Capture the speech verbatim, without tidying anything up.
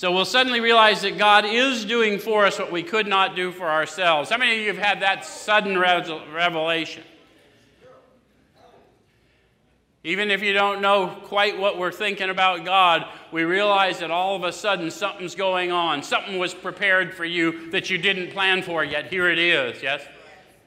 So we'll suddenly realize that God is doing for us what we could not do for ourselves. How many of you have had that sudden revelation? Even if you don't know quite what we're thinking about God, we realize that all of a sudden something's going on. Something was prepared for you that you didn't plan for, yet here it is, yes?